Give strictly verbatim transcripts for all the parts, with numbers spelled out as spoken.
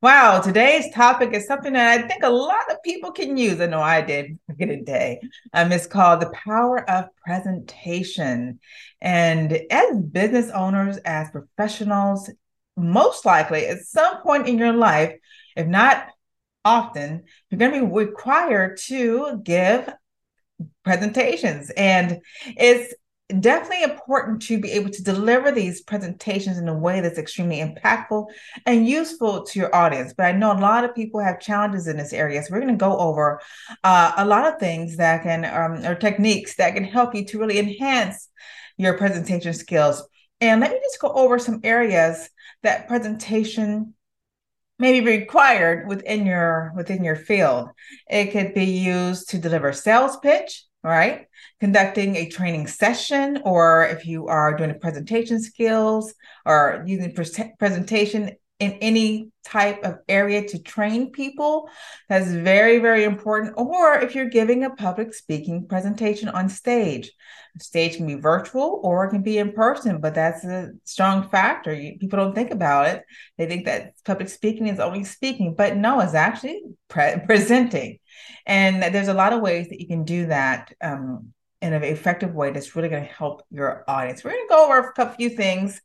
Wow, today's topic is something that I think a lot of people can use. I know I did get a day. Um, it's called The Power of Presentation. And as business owners, as professionals, most likely at some point in your life, if not often, you're going to be required to give presentations. And it's definitely important to be able to deliver these presentations in a way that's extremely impactful and useful to your audience. But I know a lot of people have challenges in this area. So we're going to go over uh, a lot of things that can, um, or techniques that can help you to really enhance your presentation skills. And let me just go over some areas that presentation may be required within your, within your field. It could be used to deliver sales pitch, right? Conducting a training session, or if you are doing presentation skills or using pre- presentation in any type of area to train people, that's very, very important. Or if you're giving a public speaking presentation on stage, stage can be virtual or it can be in person, but that's a strong factor. You, people don't think about it. They think that public speaking is only speaking, but no, it's actually pre- presenting. And there's a lot of ways that you can do that um, in an effective way that's really going to help your audience. We're going to go over a few things, a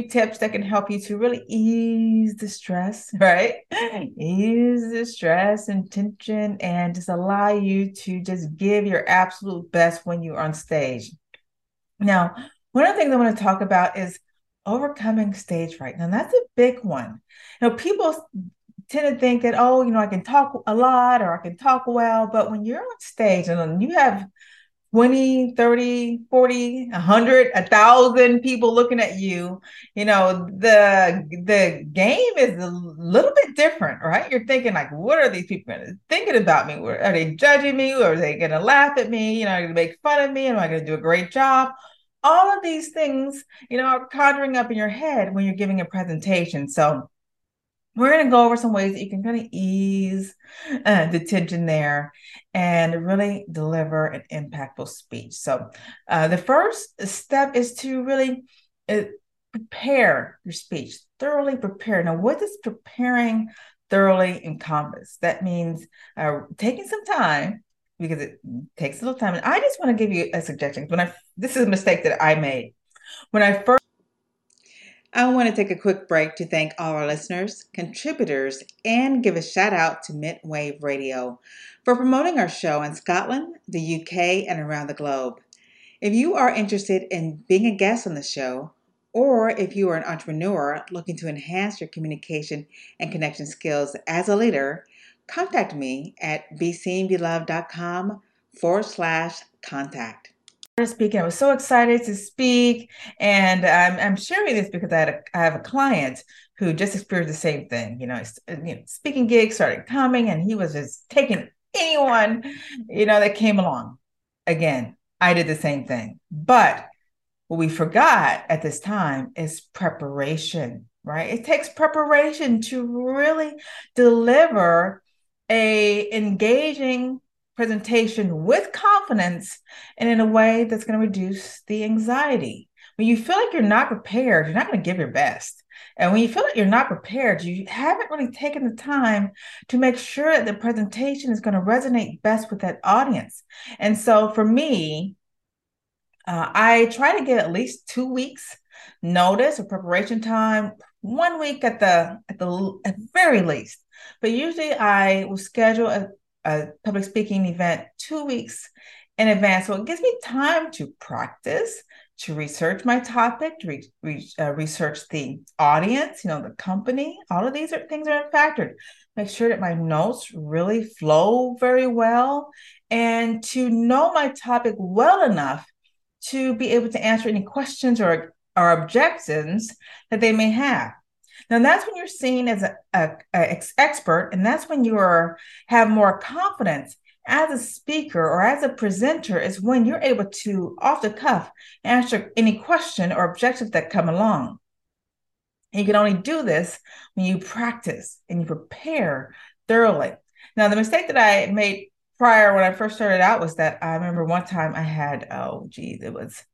few tips that can help you to really ease the stress, right? Ease the stress and tension and just allow you to just give your absolute best when you're on stage. Now, one of the things I want to talk about is overcoming stage fright. Now, that's a big one. You know, people tend to think that, oh, you know, I can talk a lot or I can talk well, but when you're on stage and you have twenty, thirty, forty, a hundred, a thousand people looking at you, you know, the the game is a little bit different, right? You're thinking like, what are these people thinking about me? Are they judging me? Or are they going to laugh at me? You know, are they going to make fun of me? Am I going to do a great job? All of these things, you know, are conjuring up in your head when you're giving a presentation. So we're going to go over some ways that you can kind of ease uh, the tension there and really deliver an impactful speech. So uh, the first step is to really uh, prepare your speech, thoroughly prepare. Now, what does preparing thoroughly encompass? That means uh, taking some time, because it takes a little time. And I just want to give you a suggestion. When I, this is a mistake that I made. When I first I want to take a quick break to thank all our listeners, contributors, and give a shout out to Midwave Radio for promoting our show in Scotland, the U K, and around the globe. If you are interested in being a guest on the show, or if you are an entrepreneur looking to enhance your communication and connection skills as a leader, contact me at beseenbeloved.com forward slash contact. Speaking, I was so excited to speak, and I'm, I'm sharing this because I had a, I have a client who just experienced the same thing. You know, you know, speaking gigs started coming, and he was just taking anyone, you know, that came along. Again, I did the same thing, but what we forgot at this time is preparation. Right? It takes preparation to really deliver a engaging presentation with confidence and in a way that's going to reduce the anxiety. When you feel like you're not prepared, you're not going to give your best. And when you feel like you're not prepared, you haven't really taken the time to make sure that the presentation is going to resonate best with that audience. And so for me, uh, I try to give at least two weeks notice or preparation time, one week at the, at the at very least. But usually I will schedule a a public speaking event two weeks in advance. So it gives me time to practice, to research my topic, to re- re- uh, research the audience, you know, the company. All of these are, things are factored. Make sure that my notes really flow very well and to know my topic well enough to be able to answer any questions or, or objections that they may have. Now that's when you're seen as an a, a expert, and that's when you are have more confidence as a speaker or as a presenter, is when you're able to, off the cuff, answer any question or objections that come along. And you can only do this when you practice and you prepare thoroughly. Now, the mistake that I made prior when I first started out was that I remember one time I had, oh, geez, it was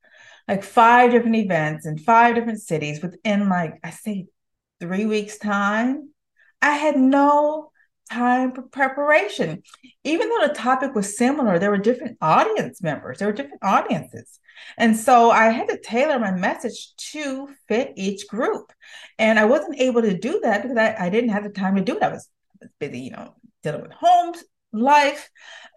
like five different events in five different cities within like, I say, three weeks time. I had no time for preparation. Even though the topic was similar, there were different audience members, there were different audiences. And so I had to tailor my message to fit each group. And I wasn't able to do that because I, I didn't have the time to do it. I was busy, you know, dealing with home life.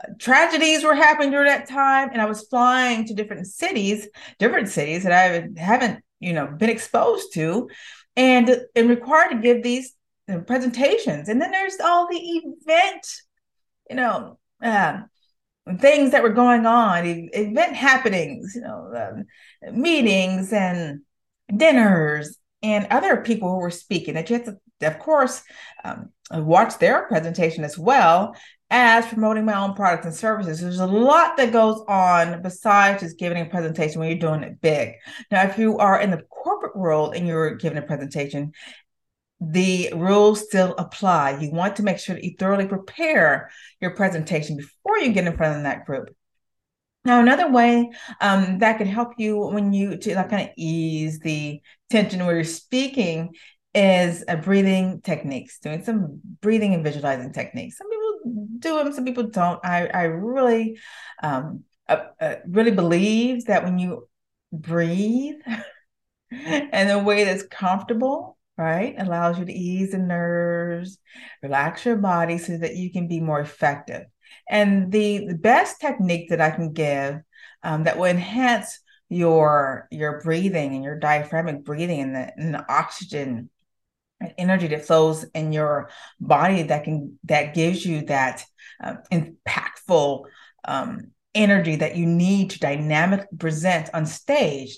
Uh, tragedies were happening during that time. And I was flying to different cities, different cities that I haven't, you know, been exposed to, and, and required to give these and presentations. And then there's all the event, you know, uh, things that were going on, e- event happenings, you know, um, meetings and dinners and other people who were speaking that you had to, of course, um, watch their presentation as well as promoting my own products and services. There's a lot that goes on besides just giving a presentation when you're doing it big. Now, if you are in the corporate world and you're giving a presentation, the rules still apply. You want to make sure that you thoroughly prepare your presentation before you get in front of that group. Now, another way um, that can help you when you to like, kind of ease the tension where you're speaking is a breathing techniques, doing some breathing and visualizing techniques. Some people do them, some people don't. I, I really, um, uh, uh, really believe that when you breathe in a way that's comfortable, right, allows you to ease the nerves, relax your body so that you can be more effective. And the, the best technique that I can give um, that will enhance your your breathing and your diaphragmatic breathing and the, and the oxygen and energy that flows in your body that can that gives you that um, impactful um, energy that you need to dynamically present on stage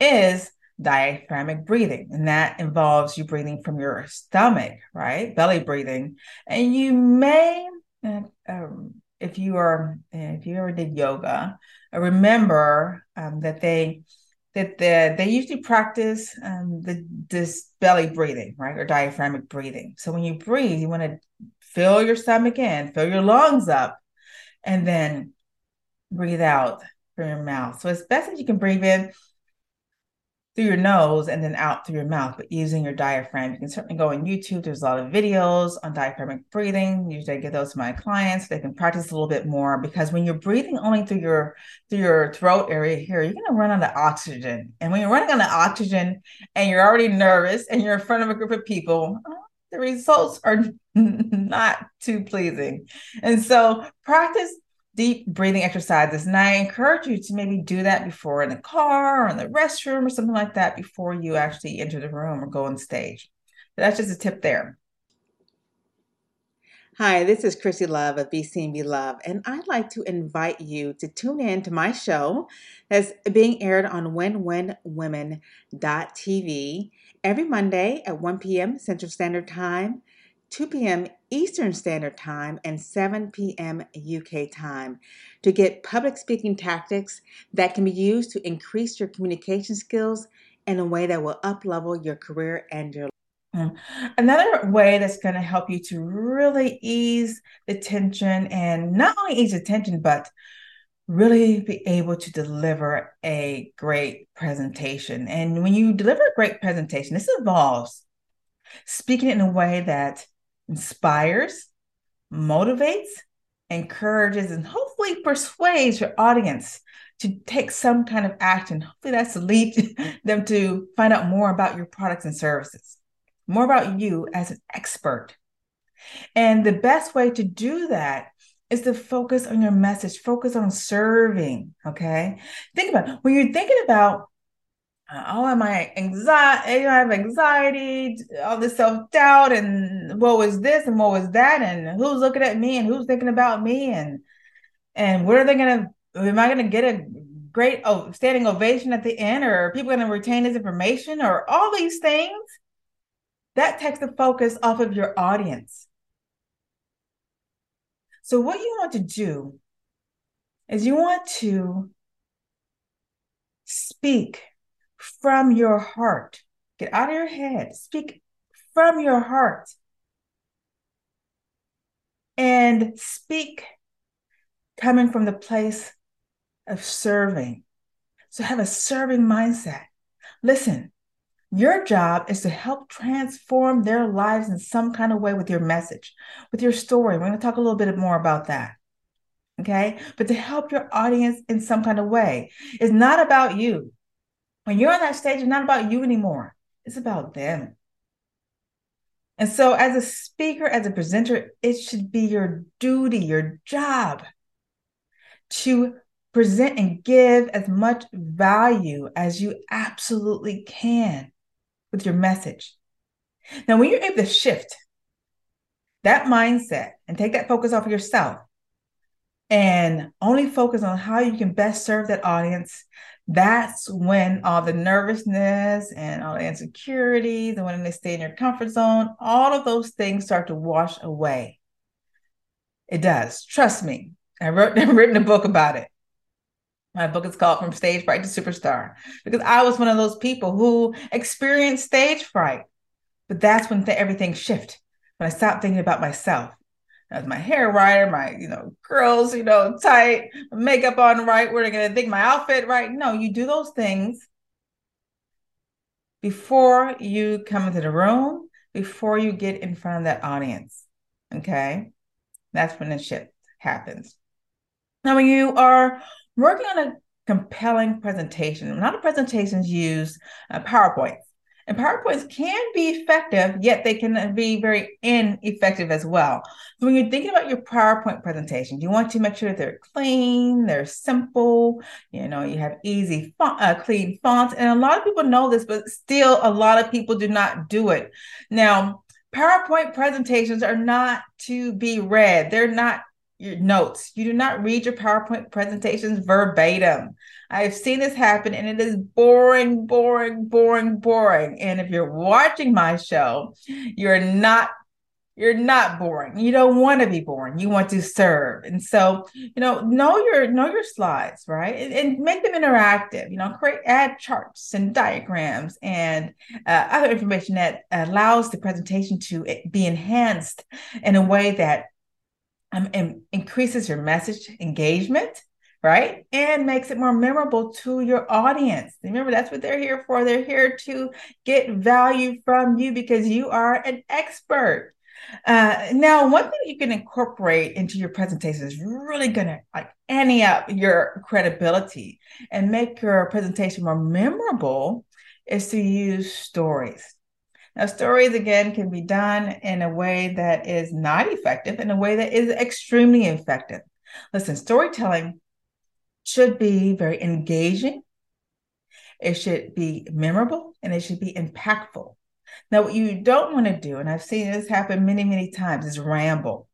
is diaphragmatic breathing. And that involves you breathing from your stomach, right? Belly breathing. And you may, um, if you are, if you ever did yoga, remember um, that they, that the, they usually practice um, the, this belly breathing, right? Or diaphragmatic breathing. So when you breathe, you want to fill your stomach in, fill your lungs up, and then breathe out from your mouth. So it's best that you can breathe in through your nose and then out through your mouth, but using your diaphragm. You can certainly go on YouTube. There's a lot of videos on diaphragmatic breathing. Usually I give those to my clients so they can practice a little bit more, because when you're breathing only through your through your throat area here, you're gonna run out of oxygen. And when you're running out of oxygen and you're already nervous and you're in front of a group of people, the results are not too pleasing. And so practice deep breathing exercises. And I encourage you to maybe do that before in the car or in the restroom or something like that before you actually enter the room or go on stage. But that's just a tip there. Hi, this is Chrissy Love of Be Seen, Be Loved, and I'd like to invite you to tune in to my show that's being aired on win win women dot t v every Monday at one p.m. Central Standard Time, two p.m. Eastern Standard Time, and seven p.m. U K time, to get public speaking tactics that can be used to increase your communication skills in a way that will up-level your career and your life. Another way that's going to help you to really ease the tension, and not only ease the tension, but really be able to deliver a great presentation. And when you deliver a great presentation, this involves speaking in a way that inspires, motivates, encourages, and hopefully persuades your audience to take some kind of action. Hopefully that's to lead them to find out more about your products and services, more about you as an expert. And the best way to do that is to focus on your message, focus on serving, okay? Think about it. When you're thinking about Uh, oh, am I anxiety? You know, I have anxiety, all this self-doubt, and what was this and what was that, and who's looking at me and who's thinking about me, and and what are they gonna? Am I gonna get a great oh, standing ovation at the end, or are people gonna retain this information, or all these things? that takes the focus off of your audience. So what you want to do is you want to speak from your heart. Get out of your head. Speak from your heart. And speak coming from the place of serving. So have a serving mindset. Listen, your job is to help transform their lives in some kind of way with your message, with your story. We're going to talk a little bit more about that. Okay? But to help your audience in some kind of way. It's not about you. When you're on that stage, it's not about you anymore. It's about them. And so as a speaker, as a presenter, it should be your duty, your job to present and give as much value as you absolutely can with your message. Now, when you're able to shift that mindset and take that focus off of yourself and only focus on how you can best serve that audience, that's when all the nervousness and all the insecurities and when they stay in your comfort zone, all of those things start to wash away. It does. Trust me. I wrote, I've written a book about it. My book is called From Stage Fright to Superstar, because I was one of those people who experienced stage fright. But that's when th- everything shifted, when I stopped thinking about myself. As my hair right, my, you know, curls, you know, tight, makeup on right, where they're going to think my outfit right. No, you do those things before you come into the room, before you get in front of that audience. Okay. That's when the shift happens. Now, when you are working on a compelling presentation, a lot of presentations use uh, PowerPoints. And PowerPoints can be effective, yet they can be very ineffective as well. So when you're thinking about your PowerPoint presentation, you want to make sure that they're clean, they're simple, you know, you have easy, font, uh, clean fonts. And a lot of people know this, but still a lot of people do not do it. Now, PowerPoint presentations are not to be read. They're not your notes. You do not read your PowerPoint presentations verbatim. I've seen this happen, and it is boring, boring, boring, boring. And if you're watching my show, you're not, you're not boring. You don't want to be boring. You want to serve. And so, you know, know your, know your slides, right? And, and make them interactive, you know, create, add charts and diagrams and uh, other information that allows the presentation to be enhanced in a way that um, and increases your message engagement, right? And makes it more memorable to your audience. Remember, that's what they're here for. They're here to get value from you because you are an expert. Uh, now, one thing you can incorporate into your presentation is really going to like ante up your credibility and make your presentation more memorable is to use stories. Now, stories, again, can be done in a way that is not effective, in a way that is extremely effective. Listen, storytelling should be very engaging. It should be memorable, and it should be impactful. Now, what you don't want to do, and I've seen this happen many, many times, is ramble.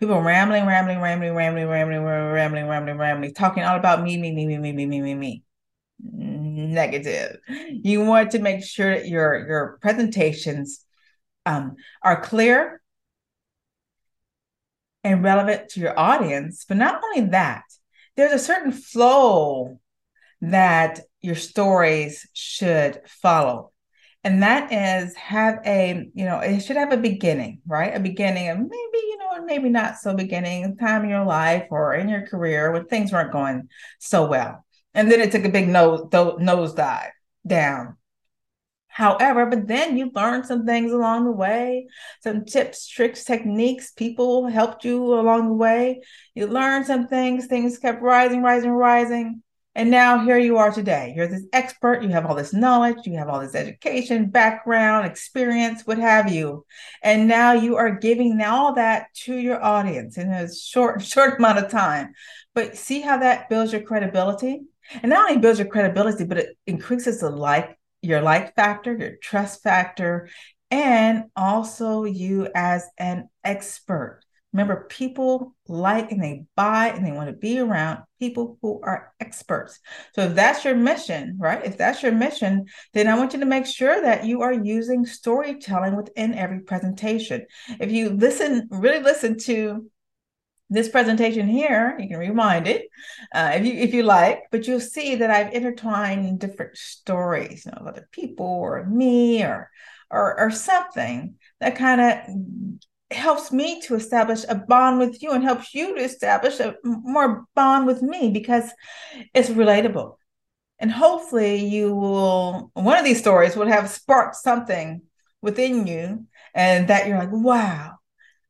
People rambling, rambling, rambling, rambling, rambling, rambling, rambling, rambling, talking all about me, me, me, me, me, me, me, me, me. Negative. You want to make sure that your, your presentations um, are clear and relevant to your audience. But not only that, there's a certain flow that your stories should follow. And that is have a, you know, it should have a beginning, right? A beginning of maybe, you know, maybe not so beginning, time in your life or in your career when things weren't going so well. And then it took a big nose, nose dive down. However, but then you learned some things along the way, some tips, tricks, techniques, people helped you along the way. You learned some things, things kept rising, rising, rising. And now here you are today. You're this expert. You have all this knowledge. You have all this education, background, experience, what have you. And now you are giving all that to your audience in a short, short amount of time. But see how that builds your credibility? And not only builds your credibility, but it increases the like, your like factor, your trust factor, and also you as an expert. Remember, people like and they buy and they want to be around people who are experts. So if that's your mission, right? If that's your mission, then I want you to make sure that you are using storytelling within every presentation. If you listen, really listen to this presentation here, you can rewind it uh, if you if you like, but you'll see that I've intertwined different stories, you know, of other people or me or or, or something that kind of helps me to establish a bond with you and helps you to establish a more bond with me, because it's relatable. And hopefully you will, one of these stories will have sparked something within you and that you're like, wow,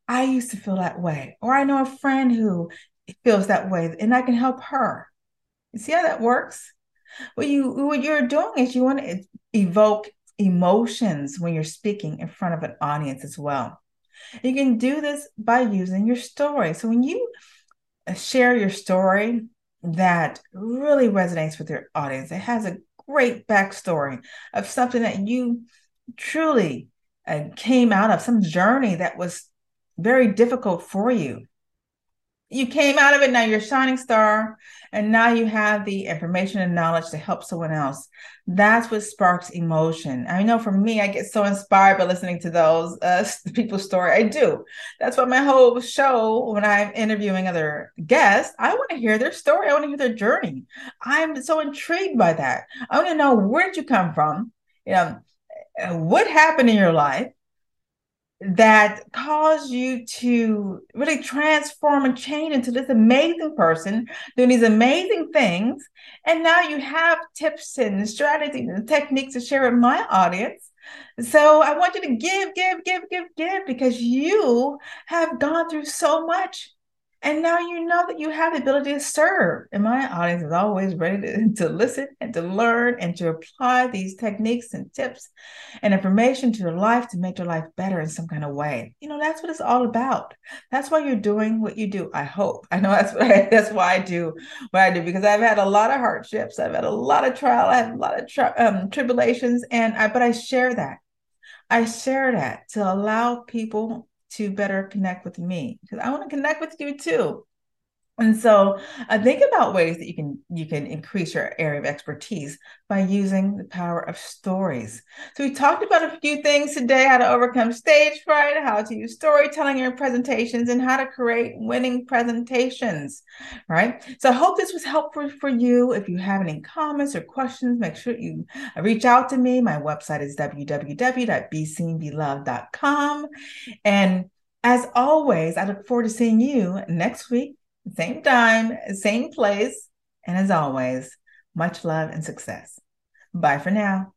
I used to feel that way. Or I know a friend who feels that way and I can help her. You see how that works? What you, what you're doing is you want to evoke emotions when you're speaking in front of an audience as well. You can do this by using your story. So when you share your story that really resonates with your audience, it has a great backstory of something that you truly uh, came out of, some journey that was very difficult for you. You came out of it, now you're a shining star, and now you have the information and knowledge to help someone else. That's what sparks emotion. I know for me, I get so inspired by listening to those uh, people's story. I do. That's why my whole show, when I'm interviewing other guests, I want to hear their story. I want to hear their journey. I'm so intrigued by that. I want to know, where did you come from? You know, what happened in your life that caused you to really transform and change into this amazing person doing these amazing things? And now you have tips and strategies and techniques to share with my audience. So I want you to give, give, give, give, give, because you have gone through so much. And now you know that you have the ability to serve. And my audience is always ready to, to listen and to learn and to apply these techniques and tips and information to your life to make your life better in some kind of way. You know, that's what it's all about. That's why you're doing what you do, I hope. I know that's what I, that's why I do what I do, because I've had a lot of hardships. I've had a lot of trial. I have a lot of tri- um, tribulations. And I, but I share that. I share that to allow people to better connect with me, because I want to connect with you too. And so I uh, think about ways that you can you can increase your area of expertise by using the power of stories. So we talked about a few things today: how to overcome stage fright, how to use storytelling in your presentations, and how to create winning presentations, right? So I hope this was helpful for you. If you have any comments or questions, make sure you reach out to me. My website is w w w dot be seen beloved dot com. And as always, I look forward to seeing you next week. Same time, same place. And as always, much love and success. Bye for now.